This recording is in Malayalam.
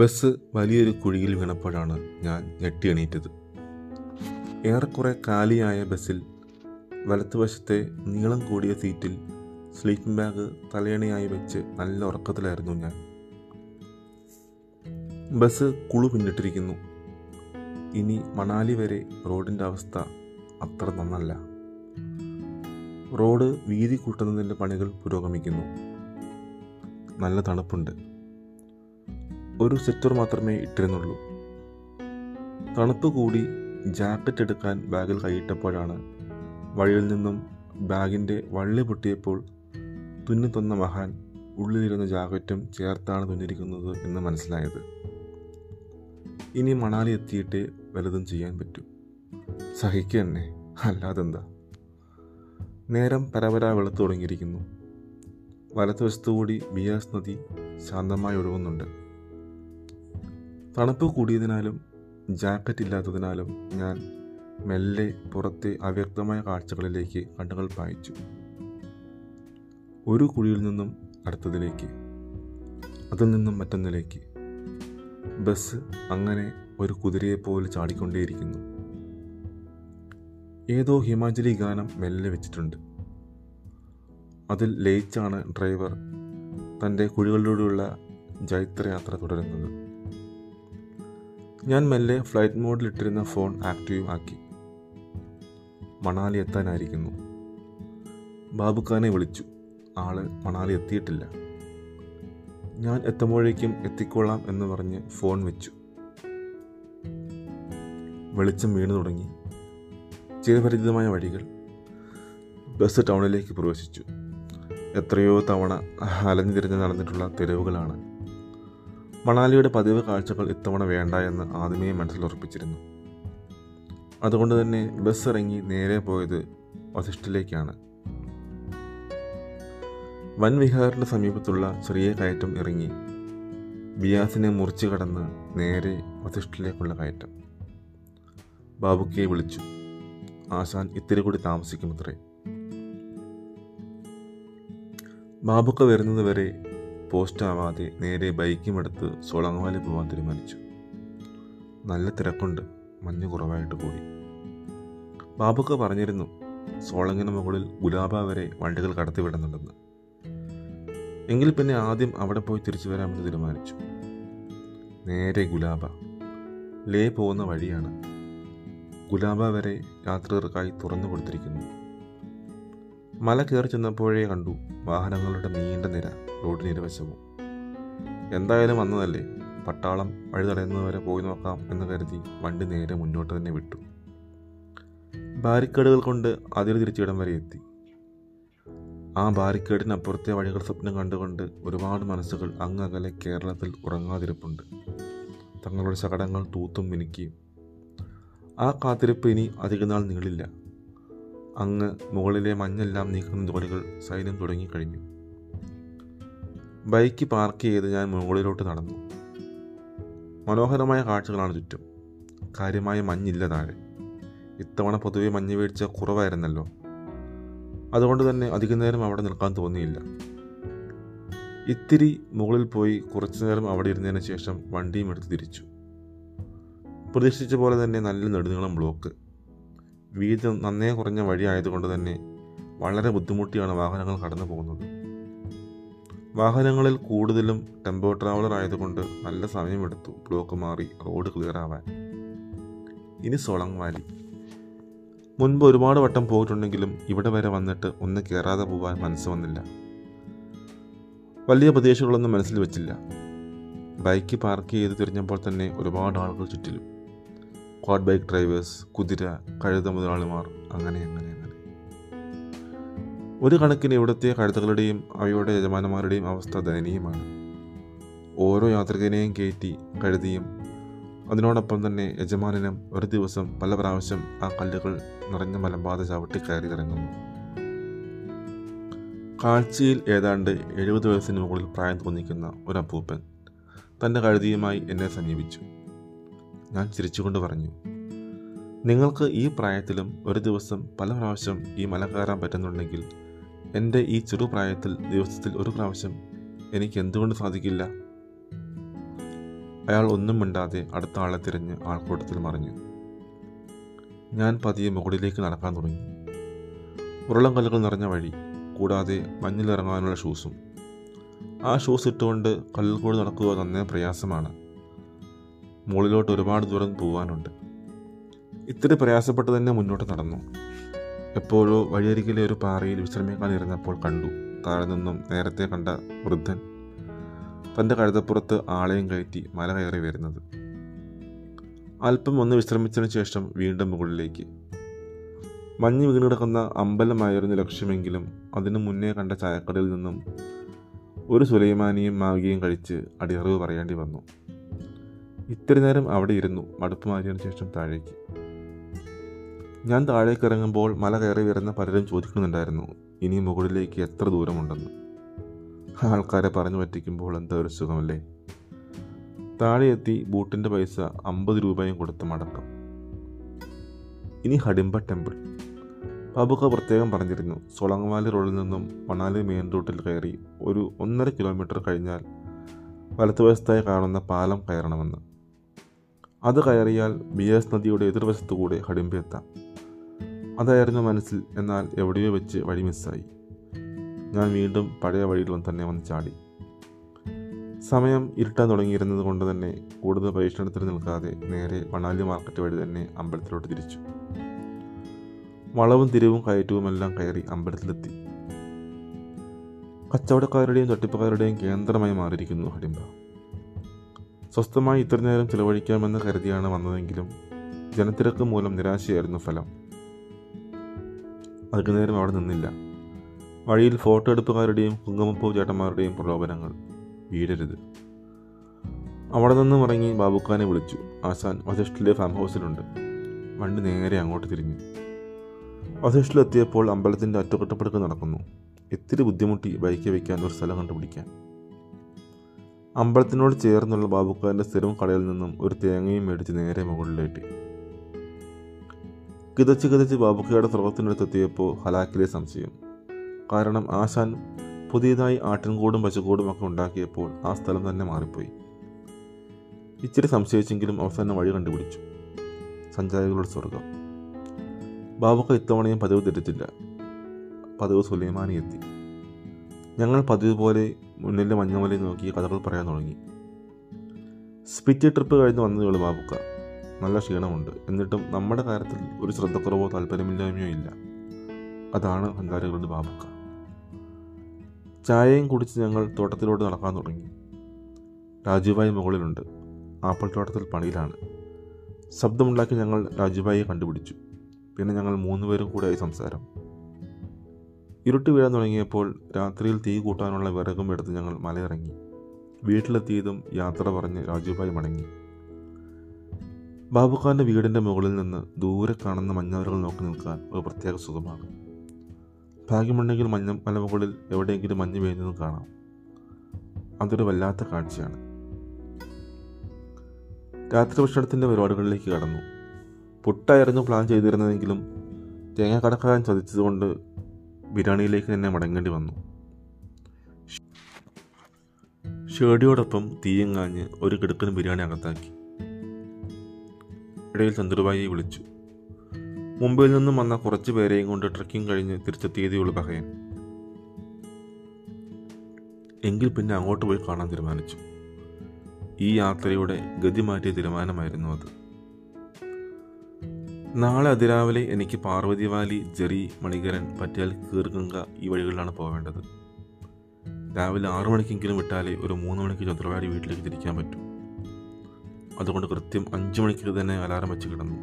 ബസ് വലിയൊരു കുഴിയിൽ വീണപ്പോഴാണ് ഞാൻ ഞെട്ടിയെണീറ്റത്. ഏറെക്കുറെ കാലിയായ ബസ്സിൽ വലത്തുവശത്തെ നീളം കൂടിയ സീറ്റിൽ സ്ലീപ്പിംഗ് ബാഗ് തലയണയായി വെച്ച് നല്ല ഉറക്കത്തിലായിരുന്നു ഞാൻ. ബസ് കുളു പിന്നിട്ടിരിക്കുന്നു. ഇനി മണാലി വരെ റോഡിൻ്റെ അവസ്ഥ അത്ര നന്നല്ല. റോഡ് വീതി കൂട്ടുന്നതിൻ്റെ പണികൾ പുരോഗമിക്കുന്നു. നല്ല തണുപ്പുണ്ട്. ഒരു സെറ്റർ മാത്രമേ ഇട്ടിരുന്നുള്ളൂ. തണുപ്പ് കൂടി ജാക്കറ്റ് എടുക്കാൻ ബാഗിൽ കൈയിട്ടപ്പോഴാണ് വഴിയിൽ നിന്നും ബാഗിൻ്റെ വള്ളി പൊട്ടിയപ്പോൾ തുന്നി തന്ന മഹാൻ ഉള്ളിലിരുന്ന ജാക്കറ്റും ചേർത്താണ് തുന്നിരിക്കുന്നത് എന്ന് മനസ്സിലായത്. ഇനി മണാലി എത്തിയിട്ടേ വലുതും ചെയ്യാൻ പറ്റൂ. സഹിക്കുക തന്നെ, അല്ലാതെന്താ. നേരം പരപര വെളുത്തു തുടങ്ങിയിരിക്കുന്നു. വലത്തുവശത്തുകൂടി ബിയാസ് നദി ശാന്തമായി ഒഴുകുന്നുണ്ട്. തണുപ്പ് കൂടിയതിനാലും ജാക്കറ്റ് ഇല്ലാത്തതിനാലും ഞാൻ മെല്ലെ പുറത്തെ അവ്യക്തമായ കാഴ്ചകളിലേക്ക് കണ്ണുകൾ പായിച്ചു. ഒരു കുഴിയിൽ നിന്നും അടുത്തതിലേക്ക്, അതിൽ നിന്നും മറ്റൊന്നിലേക്ക്. ബസ് അങ്ങനെ ഒരു കുതിരയെപ്പോലെ ചാടിക്കൊണ്ടേയിരിക്കുന്നു. ഏതോ ഹിമാചലി ഗാനം മെല്ലെ വെച്ചിട്ടുണ്ട്. അതിൽ ലയിച്ചാണ് ഡ്രൈവർ തൻ്റെ കുഴികളിലൂടെയുള്ള ജൈത്രയാത്ര തുടരുന്നത്. ഞാൻ മെല്ലെ ഫ്ലൈറ്റ് മോഡിലിട്ടിരുന്ന ഫോൺ ആക്റ്റീവ് ആക്കി. മണാലി എത്താനായിരിക്കുന്നു. ബാബുക്കാനെ വിളിച്ചു. ആള് മണാലി എത്തിയിട്ടില്ല. ഞാൻ എത്തുമ്പോഴേക്കും എത്തിക്കോളാം എന്ന് പറഞ്ഞ് ഫോൺ വെച്ചു. വെളിച്ചം വീണു തുടങ്ങി. ചിരപരിചിതമായ വഴികൾ. ബസ് ടൗണിലേക്ക് പ്രവേശിച്ചു. എത്രയോ തവണ അലഞ്ഞു തിരിഞ്ഞ് നടന്നിട്ടുള്ള തെരുവുകളാണ്. മണാലിയുടെ പതിവ് കാഴ്ചകൾ ഇത്തവണ വേണ്ട എന്ന് ആദ്യമേ മനസ്സിലുറപ്പിച്ചിരുന്നു. അതുകൊണ്ട് തന്നെ ബസ് ഇറങ്ങി നേരെ പോയത് വസിഷ്ഠിലേക്കാണ്. വൻവിഹാറിൻ്റെ സമീപത്തുള്ള ചെറിയ കയറ്റം ഇറങ്ങി ബിയാസിനെ മുറിച്ച് കടന്ന് നേരെ വസിഷ്ഠിലേക്കുള്ള കയറ്റം. ബാബുക്കയെ വിളിച്ചു. ആശാൻ ഇത്തിരി കൂടി താമസിക്കുമത്രേ. ബാബുക്ക വരുന്നതുവരെ പോസ്റ്റാവാതെ നേരെ ബൈക്കുമെടുത്ത് സോളങ്ങാലി പോകാൻ തീരുമാനിച്ചു. നല്ല തിരക്കുണ്ട്, മഞ്ഞ് കുറവായിട്ട് കൂടി. ബാബുക്ക പറഞ്ഞിരുന്നു സോളങ്ങിന് മുകളിൽ ഗുലാബ വരെ വണ്ടികൾ കടത്തിവിടുന്നുണ്ടെന്ന്. എങ്കിൽ പിന്നെ ആദ്യം അവിടെ പോയി തിരിച്ചു വരാമെന്ന് തീരുമാനിച്ചു. നേരെ ഗുലാബ. ലേ പോകുന്ന വഴിയാണ്. ഗുലാബ വരെ യാത്രികർക്കായി തുറന്നു കൊടുത്തിരിക്കുന്നു. മല കയറി ചെന്നപ്പോഴേ കണ്ടു വാഹനങ്ങളുടെ നീണ്ട നിര റോഡിനിരുവശവും. എന്തായാലും വന്നതല്ലേ, പട്ടാളം വഴി തടയുന്നതുവരെ പോയി നോക്കാം എന്ന് കരുതി വണ്ടി നേരെ മുന്നോട്ട് തന്നെ വിട്ടു. ബാരിക്കേഡുകൾ കൊണ്ട് അതിൽ തിരിച്ചിടം വരെ എത്തി. ആ ബാരിക്കേഡിനപ്പുറത്തെ വഴികൾ സ്വപ്നം കണ്ടുകൊണ്ട് ഒരുപാട് മനസ്സുകൾ അങ്ങകലെ കേരളത്തിൽ ഉറങ്ങാതിരിപ്പുണ്ട്, തങ്ങളുടെ ശകടങ്ങൾ തൂത്തും മിനുക്കിയും. ആ കാത്തിരിപ്പ് ഇനി അധികനാൾ നീളില്ല. അങ്ങ് മുകളിലെ മഞ്ഞെല്ലാം നീക്കുന്ന ജോലികൾ സൈന്യം തുടങ്ങിക്കഴിഞ്ഞു. ബൈക്ക് പാർക്ക് ചെയ്ത് ഞാൻ മുകളിലോട്ട് നടന്നു. മനോഹരമായ കാഴ്ചകളാണ് ചുറ്റും. കാര്യമായ മഞ്ഞില്ല താഴെ. ഇത്തവണ പൊതുവെ മഞ്ഞ് വീഴ്ച കുറവായിരുന്നല്ലോ. അതുകൊണ്ട് തന്നെ അധികം നേരം അവിടെ നിൽക്കാൻ തോന്നിയില്ല. ഇത്തിരി മുകളിൽ പോയി കുറച്ചു നേരം അവിടെ ഇരുന്നതിന് ശേഷം വണ്ടിയും എടുത്ത് തിരിച്ചു. പ്രതീക്ഷിച്ച പോലെ തന്നെ നല്ല നെടുനീളം ബ്ലോക്ക്. വീതി നന്നേ കുറഞ്ഞ വഴി ആയതുകൊണ്ട് തന്നെ വളരെ ബുദ്ധിമുട്ടിയാണ് വാഹനങ്ങൾ കടന്നു പോകുന്നത്. വാഹനങ്ങളിൽ കൂടുതലും ടെമ്പോ ട്രാവലർ ആയതുകൊണ്ട് നല്ല സമയമെടുത്തു ബ്ലോക്ക് മാറി റോഡ് ക്ലിയർ ആവാൻ. ഇനി സോളങ്ങാലി. മുൻപ് ഒരുപാട് വട്ടം പോയിട്ടുണ്ടെങ്കിലും ഇവിടെ വരെ വന്നിട്ട് ഒന്ന് കയറാതെ പോകാൻ മനസ്സ് വന്നില്ല. വലിയ പ്രതീക്ഷകളൊന്നും മനസ്സിൽ വെച്ചില്ല. ബൈക്ക് പാർക്ക് ചെയ്ത് തിരിഞ്ഞപ്പോൾ തന്നെ ഒരുപാട് ആളുകൾ ചുറ്റിലും. ക്വാഡ് ബൈക്ക് ഡ്രൈവേഴ്സ്, കുതിര, കഴുത മുതലാളിമാർ, അങ്ങനെ അങ്ങനെ അങ്ങനെ. ഒരു കണക്കിന് ഇവിടുത്തെ കഴുതകളുടെയും അവയുടെ യജമാനന്മാരുടെയും അവസ്ഥ ദയനീയമാണ്. ഓരോ യാത്രികനെയും കയറ്റി കഴുതിയും അതിനോടൊപ്പം തന്നെ യജമാനനും ഒരു ദിവസം പല പ്രാവശ്യം ആ കല്ലുകൾ നിറഞ്ഞ മലമ്പാത ചവിട്ടി കയറി ഇറങ്ങുന്നു. കാഴ്ചയിൽ ഏതാണ്ട് 70 വയസ്സിന് മുകളിൽ പ്രായം തോന്നിക്കുന്ന ഒരു അപ്പൂപ്പൻ തൻ്റെ കഴുതിയുമായി എന്നെ സമീപിച്ചു. ഞാൻ ചിരിച്ചുകൊണ്ട് പറഞ്ഞു, നിങ്ങൾക്ക് ഈ പ്രായത്തിലും ഒരു ദിവസം പല പ്രാവശ്യം ഈ മല കയറാൻ പറ്റുന്നുണ്ടെങ്കിൽ എൻ്റെ ഈ ചെറുപ്രായത്തിൽ ദിവസത്തിൽ ഒരു പ്രാവശ്യം എനിക്ക് എന്തുകൊണ്ട് സാധിക്കില്ല? അയാൾ ഒന്നും മിണ്ടാതെ അടുത്ത ആളെ തിരഞ്ഞ് ആൾക്കൂട്ടത്തിൽ മറിഞ്ഞു. ഞാൻ പതിയെ മുകളിലേക്ക് നടക്കാൻ തുടങ്ങി. ഉരുളം കല്ലുകൾ നിറഞ്ഞ വഴി, കൂടാതെ മഞ്ഞിലിറങ്ങാനുള്ള ഷൂസും. ആ ഷൂസ് ഇട്ടുകൊണ്ട് കല്ലിൽ കൂടി നടക്കുക നന്നേ പ്രയാസമാണ്. മുകളിലോട്ട് ഒരുപാട് ദൂരം പോകാനുണ്ട്. ഇത്തിരി പ്രയാസപ്പെട്ട് തന്നെ മുന്നോട്ട് നടന്നു. എപ്പോഴോ വഴിയരികിലെ ഒരു പാറയിൽ വിശ്രമിക്കാൻ ഇരുന്നപ്പോൾ കണ്ടു, താഴെ നിന്നും നേരത്തെ കണ്ട വൃദ്ധൻ തൻ്റെ കഴുതപ്പുറത്ത് ആളെയും കയറ്റി മല കയറി വരുന്നത്. അല്പം ഒന്ന് വിശ്രമിച്ചതിന് ശേഷം വീണ്ടും മുകളിലേക്ക്. മഞ്ഞ് വീണ് കിടക്കുന്ന അമ്പലമായിരുന്നു ലക്ഷ്യമെങ്കിലും അതിനു മുന്നേ കണ്ട ചായക്കടയിൽ നിന്നും ഒരു സുലൈമാനിയും മാഗിയും കഴിച്ച് അടിയറവ് പറയേണ്ടി വന്നു. ഇത്തിരി നേരം അവിടെ ഇരുന്നു. മടുപ്പ് മാറിയതിനു ശേഷം താഴേക്ക്. ഞാൻ താഴേക്ക് ഇറങ്ങുമ്പോൾ മല കയറി വരുന്ന പലരും ചോദിക്കുന്നുണ്ടായിരുന്നു ഇനി മുകളിലേക്ക് എത്ര ദൂരമുണ്ടെന്ന്. ആൾക്കാരെ പറഞ്ഞു പറ്റിക്കുമ്പോൾ എന്താ ഒരു സുഖമല്ലേ. താഴെയെത്തി ബൂട്ടിൻ്റെ പൈസ 50 രൂപയും കൊടുത്ത് മടക്കം. ഇനി ഹഡിംബ ടെമ്പിൾ. ബാബുക്ക പ്രത്യേകം പറഞ്ഞിരുന്നു, സോളാങ്വാലി റോഡിൽ നിന്നും മണാലി മെയിൻ റൂട്ടിൽ കയറി ഒരു 1.5 കിലോമീറ്റർ കഴിഞ്ഞാൽ വലത്തുവശത്തായി കാണുന്ന പാലം കയറണമെന്ന്. അത് കയറിയാൽ ബിയാസ് നദിയുടെ എതിർവശത്തു കൂടെ ഹഡിംബ എത്താം. അതായിരുന്നു മനസ്സിൽ. എന്നാൽ എവിടെയോ വെച്ച് വഴി മിസ്സായി. ഞാൻ വീണ്ടും പഴയ വഴിയിൽ തന്നെ വന്ന് ചാടി. സമയം ഇരുട്ടാൻ തുടങ്ങിയിരുന്നത് കൊണ്ട് തന്നെ കൂടുതൽ പരീക്ഷണത്തിന് നിൽക്കാതെ നേരെ മണാലി മാർക്കറ്റ് വഴി തന്നെ അമ്പലത്തിലോട്ട് തിരിച്ചു. വളവും തിരിവും കയറ്റവുമെല്ലാം കയറി അമ്പലത്തിലെത്തി. കച്ചവടക്കാരുടെയും തട്ടിപ്പുകാരുടെയും കേന്ദ്രമായി മാറിയിരിക്കുന്നു ഹഡിംബ. സ്വസ്ഥമായി ഇത്ര നേരം ചിലവഴിക്കാമെന്ന് കരുതിയാണ് വന്നതെങ്കിലും ജനത്തിരക്ക് മൂലം നിരാശയായിരുന്നു ഫലം. അധികനേരം അവിടെ നിന്നില്ല. വഴിയിൽ ഫോട്ടോ എടുപ്പുകാരുടെയും കുങ്കുമപ്പൂ ചേട്ടന്മാരുടെയും പ്രലോഭനങ്ങൾ. വീടരുത്. അവിടെ നിന്നും ഇറങ്ങി ബാബുക്കാനെ വിളിച്ചു. ആസാൻ വസിഷ്ഠിലെ ഫാം ഹൗസിലുണ്ട്. വണ്ടി നേരെ അങ്ങോട്ട് തിരിഞ്ഞു. വസിഷ്ഠിലെത്തിയപ്പോൾ അമ്പലത്തിൻ്റെ അറ്റകുറ്റപ്പണി നടക്കുന്നു. ഇത്തിരി ബുദ്ധിമുട്ടി ബൈക്ക് വയ്ക്കാൻ ഒരു സ്ഥലം കണ്ടുപിടിക്കാൻ. അമ്പലത്തിനോട് ചേർന്നുള്ള ബാബുക്കാരൻ്റെ സ്ഥിരം കടയിൽ നിന്നും ഒരു തേങ്ങയും മേടിച്ച് നേരെ മുകളിലേറ്റി. കിതച്ച് കിതച്ച് ബാബുക്കയുടെ സ്രോതത്തിനടുത്തെത്തിയപ്പോൾ ഹലാക്കിലെ സംശയം. കാരണം ആശാൻ പുതിയതായി ആട്ടിൻകൂടും പശുക്കൂടുമൊക്കെ ഉണ്ടാക്കിയപ്പോൾ ആ സ്ഥലം തന്നെ മാറിപ്പോയി. ഇച്ചിരി സംശയിച്ചെങ്കിലും അവസാനം വഴി കണ്ടുപിടിച്ചു. സഞ്ചാരികളുടെ സ്വർഗം. ബാബുക്ക ഇത്തവണയും പതിവ് തെറ്റിച്ചില്ല. പതിവ് സുലൈമാനി എത്തി. ഞങ്ങൾ പതിവ് പോലെ മുന്നിലെ മഞ്ഞമലയെ നോക്കി കഥകൾ പറയാൻ തുടങ്ങി. സ്പിറ്റി ട്രിപ്പ് കഴിഞ്ഞ് വന്നതുള്ളൂ ബാബുക്ക. നല്ല ക്ഷീണമുണ്ട്. എന്നിട്ടും നമ്മുടെ കാര്യത്തിൽ ഒരു ശ്രദ്ധക്കുറവോ താല്പര്യമില്ലായ്മയോ ഇല്ല. അതാണ് സഞ്ചാരികളുടെ ബാബുക്ക. ചായയും കുടിച്ച് ഞങ്ങൾ തോട്ടത്തിലോട്ട് നടക്കാൻ തുടങ്ങി. രാജുഭായി മുകളിലുണ്ട്. ആപ്പിൾ തോട്ടത്തിൽ പണിയിലാണ്. ശബ്ദമുണ്ടാക്കി ഞങ്ങൾ രാജുഭായിയെ കണ്ടുപിടിച്ചു. പിന്നെ ഞങ്ങൾ 3 പേരും കൂടെയായി സംസാരം. ഇരുട്ട് വീഴാൻ തുടങ്ങിയപ്പോൾ രാത്രിയിൽ തീ കൂട്ടാനുള്ള വിറകും എടുത്ത് ഞങ്ങൾ മലയിറങ്ങി. വീട്ടിലെത്തിയതും യാത്ര പറഞ്ഞ് രാജുഭായി മടങ്ങി. ബാബുക്കാൻ്റെ വീടിൻ്റെ മുകളിൽ നിന്ന് ദൂരെ കാണുന്ന മഞ്ഞമലകൾ നോക്കി നിൽക്കാൻ ഒരു പ്രത്യേക സുഖമാണ്. ഭാഗ്യമുണ്ടെങ്കിൽ മലമുകളിൽ എവിടെയെങ്കിലും മഞ്ഞ് വീഴുന്നത് കാണാം. അതൊരു വല്ലാത്ത കാഴ്ചയാണ്. രാത്രി ഭക്ഷണത്തിൻ്റെ പരിപാടികളിലേക്ക് കടന്നു. പുട്ടായിരുന്നു പ്ലാൻ ചെയ്തിരുന്നതെങ്കിലും തേങ്ങ കടക്കാൻ ചതിച്ചതുകൊണ്ട് ബിരിയാണിയിലേക്ക് തന്നെ മടങ്ങേണ്ടി വന്നു. ഷേഡിയോടൊപ്പം തീയും കാഞ്ഞ് ഒരു കിടക്കൻ ബിരിയാണി അകത്താക്കി. ഇടയിൽ ചന്ദ്രബായിയെ വിളിച്ചു. മുംബൈയിൽ നിന്നും വന്ന കുറച്ച് പേരെയും കൊണ്ട് ട്രക്കിംഗ് കഴിഞ്ഞ് തിരിച്ചെത്തിയതേയുള്ളൂ പഹയൻ. എങ്കിൽ പിന്നെ അങ്ങോട്ട് പോയി കാണാൻ തീരുമാനിച്ചു. ഈ യാത്രയുടെ ഗതി മാറ്റിയ തീരുമാനമായിരുന്നു അത്. നാളെ അതിരാവിലെ എനിക്ക് പാർവതിവാലി, ജെറി, മണികരൻ, പറ്റിയാൽ, കീർഗംഗ ഈ വഴികളിലാണ് പോവേണ്ടത്. രാവിലെ 6 മണിക്കെങ്കിലും വിട്ടാലേ ഒരു 3 മണിക്ക് ചന്ദ്രബായി വീട്ടിലേക്ക് തിരിക്കാൻ പറ്റൂ. അതുകൊണ്ട് കൃത്യം 5 മണിക്ക് തന്നെ അലാറം വെച്ച് കിടന്നു.